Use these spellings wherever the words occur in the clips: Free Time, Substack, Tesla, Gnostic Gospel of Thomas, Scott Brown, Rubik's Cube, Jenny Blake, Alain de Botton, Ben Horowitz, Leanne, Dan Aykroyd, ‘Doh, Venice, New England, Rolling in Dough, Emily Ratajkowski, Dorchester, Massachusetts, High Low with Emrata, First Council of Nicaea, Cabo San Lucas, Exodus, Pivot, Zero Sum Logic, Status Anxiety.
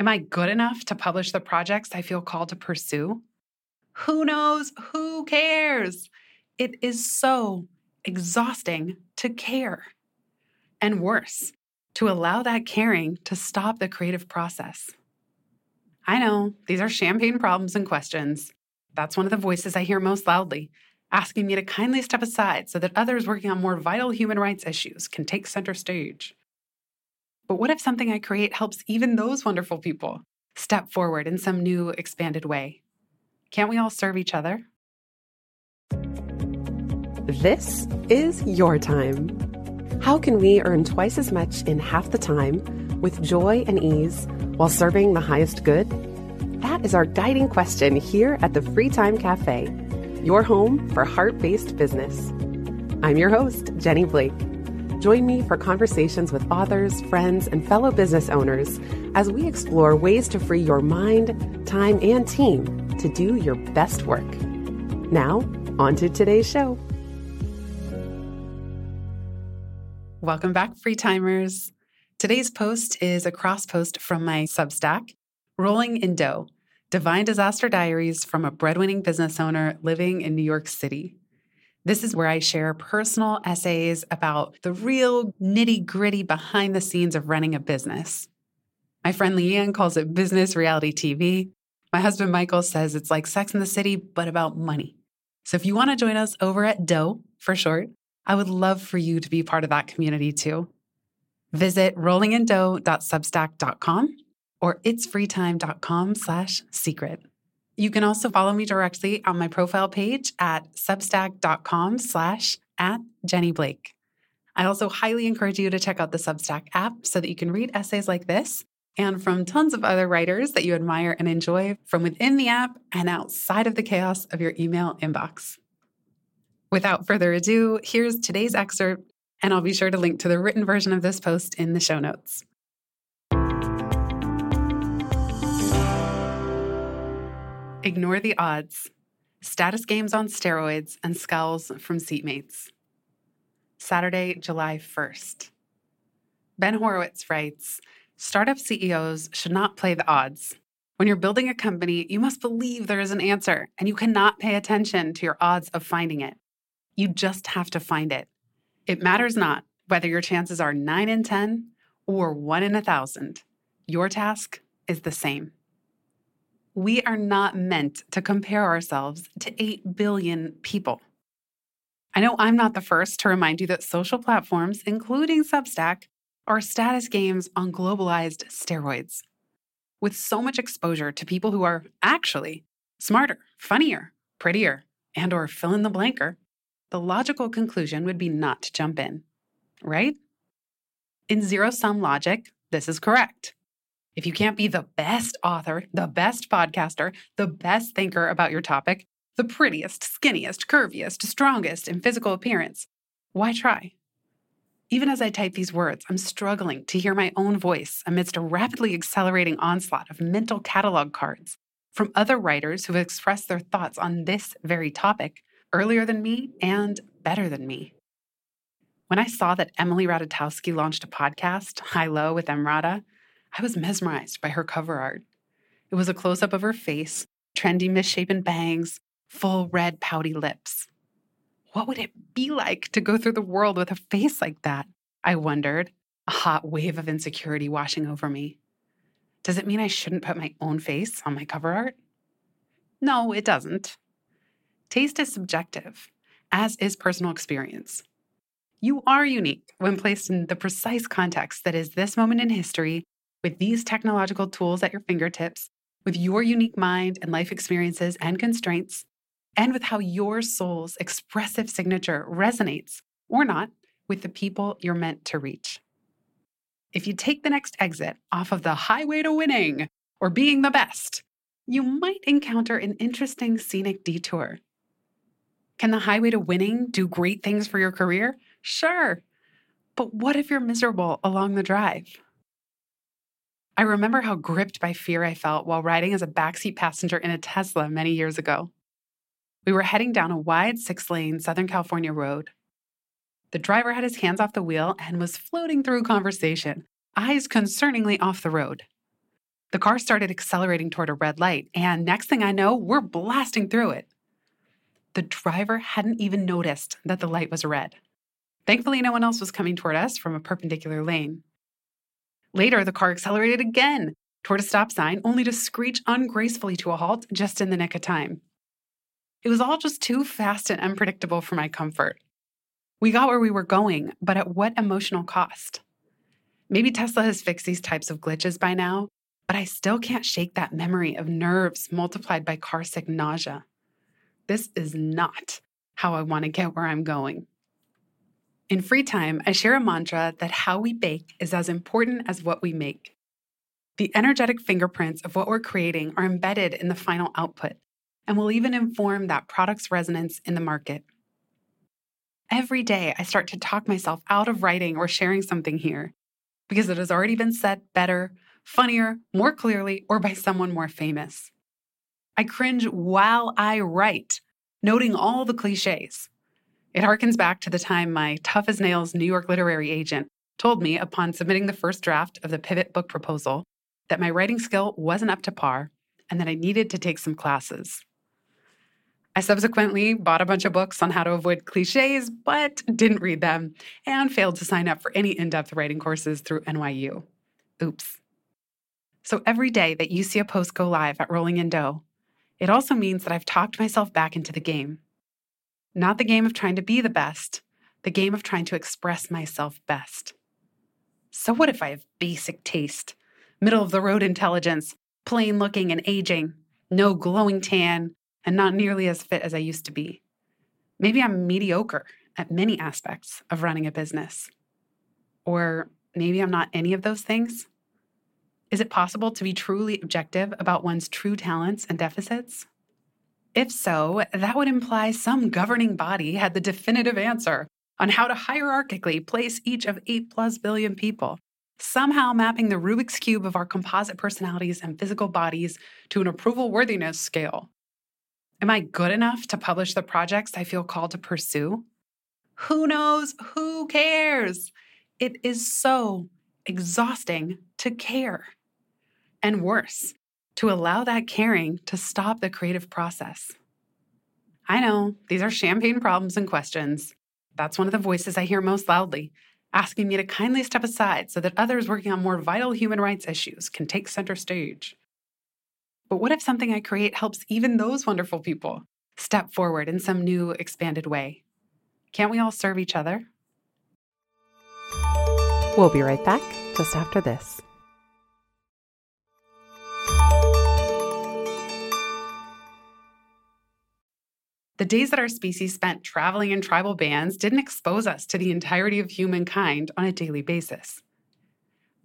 Am I good enough to publish the projects I feel called to pursue? Who knows? Who cares? It is so exhausting to care. And worse, to allow that caring to stop the creative process. I know, these are champagne problems and questions. That's one of the voices I hear most loudly, asking me to kindly step aside so that others working on more vital human rights issues can take center stage. But what if something I create helps even those wonderful people step forward in some new, expanded way? Can't we all serve each other? This is your time. How can we earn twice as much in half the time with joy and ease while serving the highest good? That is our guiding question here at the Free Time Cafe, your home for heart-based business. I'm your host, Jenny Blake. Join me for conversations with authors, friends, and fellow business owners as we explore ways to free your mind, time, and team to do your best work. Now, on to today's show. Welcome back, Free Timers. Today's post is a cross-post from my Substack, Rolling in Dough, Divine Disaster Diaries from a Breadwinning Business Owner Living in New York City. This is where I share personal essays about the real nitty-gritty behind the scenes of running a business. My friend Leanne calls it business reality TV. My husband Michael says it's like Sex in the City, but about money. So if you want to join us over at Dough, for short, I would love for you to be part of that community too. Visit rollingindough.substack.com or itsfreetime.com/secret. You can also follow me directly on my profile page at substack.com/@JennyBlake. I also highly encourage you to check out the Substack app so that you can read essays like this and from tons of other writers that you admire and enjoy from within the app and outside of the chaos of your email inbox. Without further ado, here's today's excerpt, and I'll be sure to link to the written version of this post in the show notes. Ignore the odds. Status games on steroids and scowls from seatmates. Saturday, July 1st. Ben Horowitz writes, startup CEOs should not play the odds. When you're building a company, you must believe there is an answer, and you cannot pay attention to your odds of finding it. You just have to find it. It matters not whether your chances are 9 in 10 or 1 in 1,000. Your task is the same. We are not meant to compare ourselves to 8 billion people. I know I'm not the first to remind you that social platforms, including Substack, are status games on globalized steroids. With so much exposure to people who are actually smarter, funnier, prettier, and/or fill-in-the-blanker, the logical conclusion would be not to jump in, right? In Zero Sum Logic, this is correct. If you can't be the best author, the best podcaster, the best thinker about your topic, the prettiest, skinniest, curviest, strongest in physical appearance, why try? Even as I type these words, I'm struggling to hear my own voice amidst a rapidly accelerating onslaught of mental catalog cards from other writers who have expressed their thoughts on this very topic earlier than me and better than me. When I saw that Emily Ratajkowski launched a podcast, High Low with Emrata, I was mesmerized by her cover art. It was a close-up of her face, trendy misshapen bangs, full red pouty lips. What would it be like to go through the world with a face like that? I wondered, a hot wave of insecurity washing over me. Does it mean I shouldn't put my own face on my cover art? No, it doesn't. Taste is subjective, as is personal experience. You are unique when placed in the precise context that is this moment in history, with these technological tools at your fingertips, with your unique mind and life experiences and constraints, and with how your soul's expressive signature resonates, or not, with the people you're meant to reach. If you take the next exit off of the highway to winning or being the best, you might encounter an interesting scenic detour. Can the highway to winning do great things for your career? Sure, but what if you're miserable along the drive? I remember how gripped by fear I felt while riding as a backseat passenger in a Tesla many years ago. We were heading down a wide 6-lane Southern California road. The driver had his hands off the wheel and was floating through conversation, eyes concerningly off the road. The car started accelerating toward a red light, and next thing I know, we're blasting through it. The driver hadn't even noticed that the light was red. Thankfully, no one else was coming toward us from a perpendicular lane. Later, the car accelerated again toward a stop sign, only to screech ungracefully to a halt just in the nick of time. It was all just too fast and unpredictable for my comfort. We got where we were going, but at what emotional cost? Maybe Tesla has fixed these types of glitches by now, but I still can't shake that memory of nerves multiplied by carsick nausea. This is not how I want to get where I'm going. In Free Time, I share a mantra that how we bake is as important as what we make. The energetic fingerprints of what we're creating are embedded in the final output and will even inform that product's resonance in the market. Every day, I start to talk myself out of writing or sharing something here because it has already been said better, funnier, more clearly, or by someone more famous. I cringe while I write, noting all the cliches. It harkens back to the time my tough-as-nails New York literary agent told me upon submitting the first draft of the Pivot book proposal that my writing skill wasn't up to par and that I needed to take some classes. I subsequently bought a bunch of books on how to avoid cliches, but didn't read them and failed to sign up for any in-depth writing courses through NYU. Oops. So every day that you see a post go live at Rolling in Dough, it also means that I've talked myself back into the game. Not the game of trying to be the best, the game of trying to express myself best. So what if I have basic taste, middle-of-the-road intelligence, plain-looking and aging, no glowing tan, and not nearly as fit as I used to be? Maybe I'm mediocre at many aspects of running a business. Or maybe I'm not any of those things. Is it possible to be truly objective about one's true talents and deficits? If so, that would imply some governing body had the definitive answer on how to hierarchically place each of 8+ billion people, somehow mapping the Rubik's Cube of our composite personalities and physical bodies to an approval worthiness scale. Am I good enough to publish the projects I feel called to pursue? Who knows? Who cares? It is so exhausting to care. And worse, to allow that caring to stop the creative process. I know, these are champagne problems and questions. That's one of the voices I hear most loudly, asking me to kindly step aside so that others working on more vital human rights issues can take center stage. But what if something I create helps even those wonderful people step forward in some new, expanded way? Can't we all serve each other? We'll be right back just after this. The days that our species spent traveling in tribal bands didn't expose us to the entirety of humankind on a daily basis.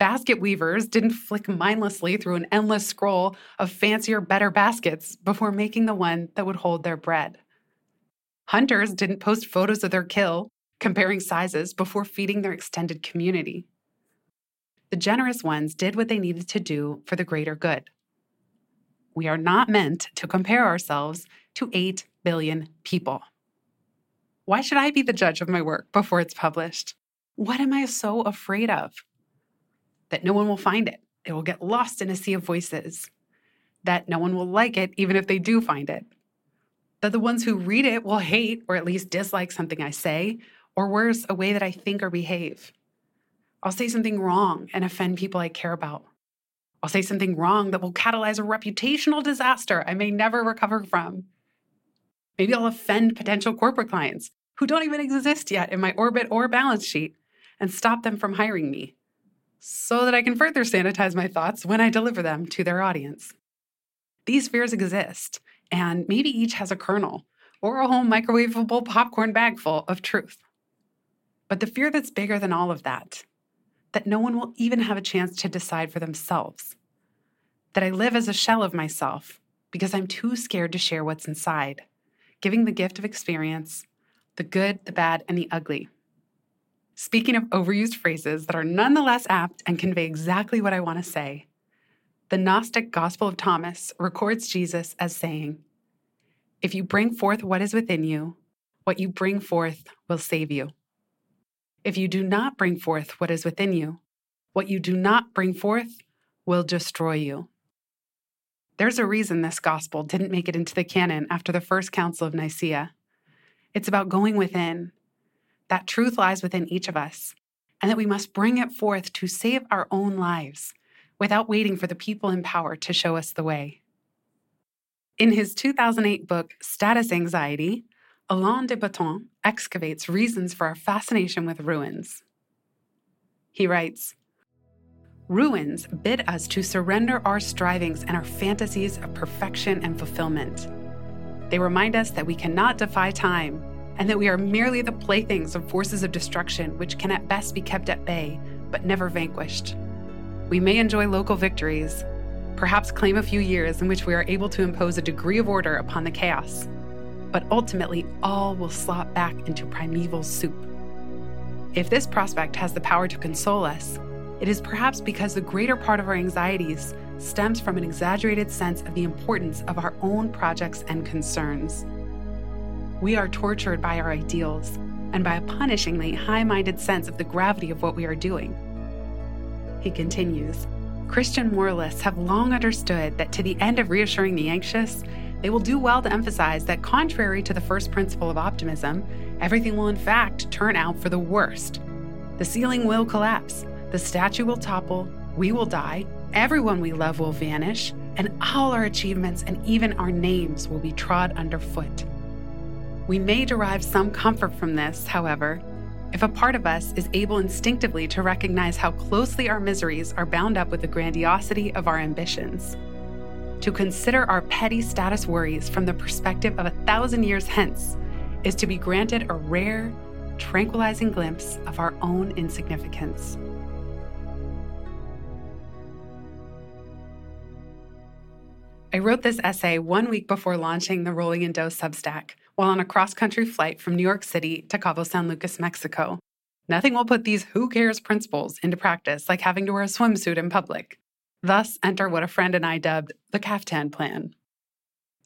Basket weavers didn't flick mindlessly through an endless scroll of fancier, better baskets before making the one that would hold their bread. Hunters didn't post photos of their kill, comparing sizes before feeding their extended community. The generous ones did what they needed to do for the greater good. We are not meant to compare ourselves to 8 billion people. Why should I be the judge of my work before it's published? What am I so afraid of? That no one will find it. It will get lost in a sea of voices. That no one will like it, even if they do find it. That the ones who read it will hate or at least dislike something I say, or worse, a way that I think or behave. I'll say something wrong and offend people I care about. I'll say something wrong that will catalyze a reputational disaster I may never recover from. Maybe I'll offend potential corporate clients who don't even exist yet in my orbit or balance sheet and stop them from hiring me so that I can further sanitize my thoughts when I deliver them to their audience. These fears exist, and maybe each has a kernel or a whole microwavable popcorn bag full of truth. But the fear that's bigger than all of that no one will even have a chance to decide for themselves, that I live as a shell of myself because I'm too scared to share what's inside, giving the gift of experience, the good, the bad, and the ugly. Speaking of overused phrases that are nonetheless apt and convey exactly what I want to say, the Gnostic Gospel of Thomas records Jesus as saying, "If you bring forth what is within you, what you bring forth will save you. If you do not bring forth what is within you, what you do not bring forth will destroy you." There's a reason this gospel didn't make it into the canon after the First Council of Nicaea. It's about going within. That truth lies within each of us, and that we must bring it forth to save our own lives without waiting for the people in power to show us the way. In his 2008 book, Status Anxiety, Alain de Botton excavates reasons for our fascination with ruins. He writes, "Ruins bid us to surrender our strivings and our fantasies of perfection and fulfillment. They remind us that we cannot defy time and that we are merely the playthings of forces of destruction which can at best be kept at bay, but never vanquished. We may enjoy local victories, perhaps claim a few years in which we are able to impose a degree of order upon the chaos, but ultimately all will slop back into primeval soup. If this prospect has the power to console us, it is perhaps because the greater part of our anxieties stems from an exaggerated sense of the importance of our own projects and concerns. We are tortured by our ideals and by a punishingly high-minded sense of the gravity of what we are doing." He continues, "Christian moralists have long understood that to the end of reassuring the anxious, they will do well to emphasize that contrary to the first principle of optimism, everything will in fact turn out for the worst. The ceiling will collapse, the statue will topple, we will die, everyone we love will vanish, and all our achievements and even our names will be trod underfoot. We may derive some comfort from this, however, if a part of us is able instinctively to recognize how closely our miseries are bound up with the grandiosity of our ambitions. To consider our petty status worries from the perspective of 1,000 years hence is to be granted a rare, tranquilizing glimpse of our own insignificance." I wrote this essay 1 week before launching the Rolling in Dough Substack, while on a cross-country flight from New York City to Cabo San Lucas, Mexico. Nothing will put these who cares principles into practice like having to wear a swimsuit in public. Thus, enter what a friend and I dubbed the Kaftan Plan.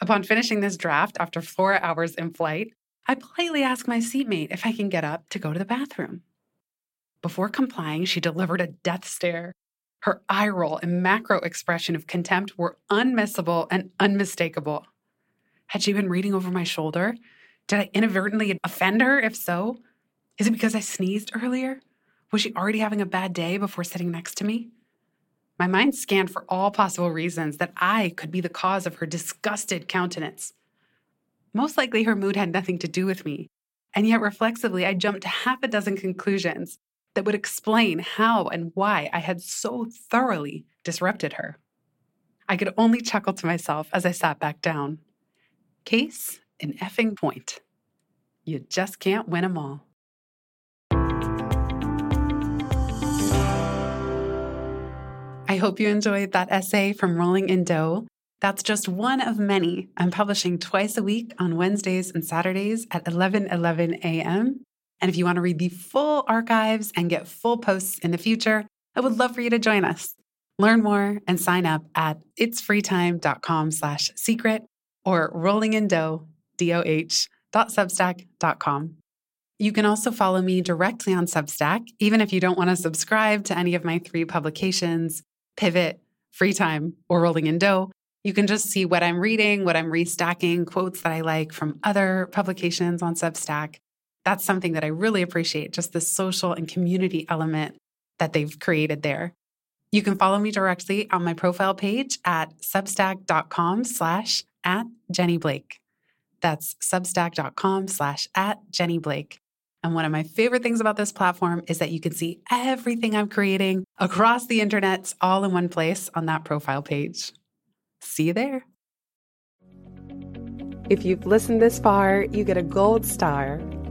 Upon finishing this draft after 4 hours in flight, I politely ask my seatmate if I can get up to go to the bathroom. Before complying, she delivered a death stare. Her eye roll and macro expression of contempt were unmissable and unmistakable. Had she been reading over my shoulder? Did I inadvertently offend her? If so, is it because I sneezed earlier? Was she already having a bad day before sitting next to me? My mind scanned for all possible reasons that I could be the cause of her disgusted countenance. Most likely her mood had nothing to do with me, and yet reflexively I jumped to 6 conclusions that would explain how and why I had so thoroughly disrupted her. I could only chuckle to myself as I sat back down. Case in effing point. You just can't win 'em all. I hope you enjoyed that essay from Rolling in Dough. That's just one of many I'm publishing twice a week on Wednesdays and Saturdays at 11:11 a.m. And if you want to read the full archives and get full posts in the future, I would love for you to join us. Learn more and sign up at itsfreetime.com/secret or rollingindoh.substack.com. You can also follow me directly on Substack, even if you don't want to subscribe to any of my 3 publications, Pivot, Free Time, or Rolling in Dough. You can just see what I'm reading, what I'm restacking, quotes that I like from other publications on Substack. That's something that I really appreciate, just the social and community element that they've created there. You can follow me directly on my profile page at substack.com/@JennyBlake. That's substack.com/@JennyBlake. And one of my favorite things about this platform is that you can see everything I'm creating across the internet all in one place on that profile page. See you there. If you've listened this far, you get a gold star.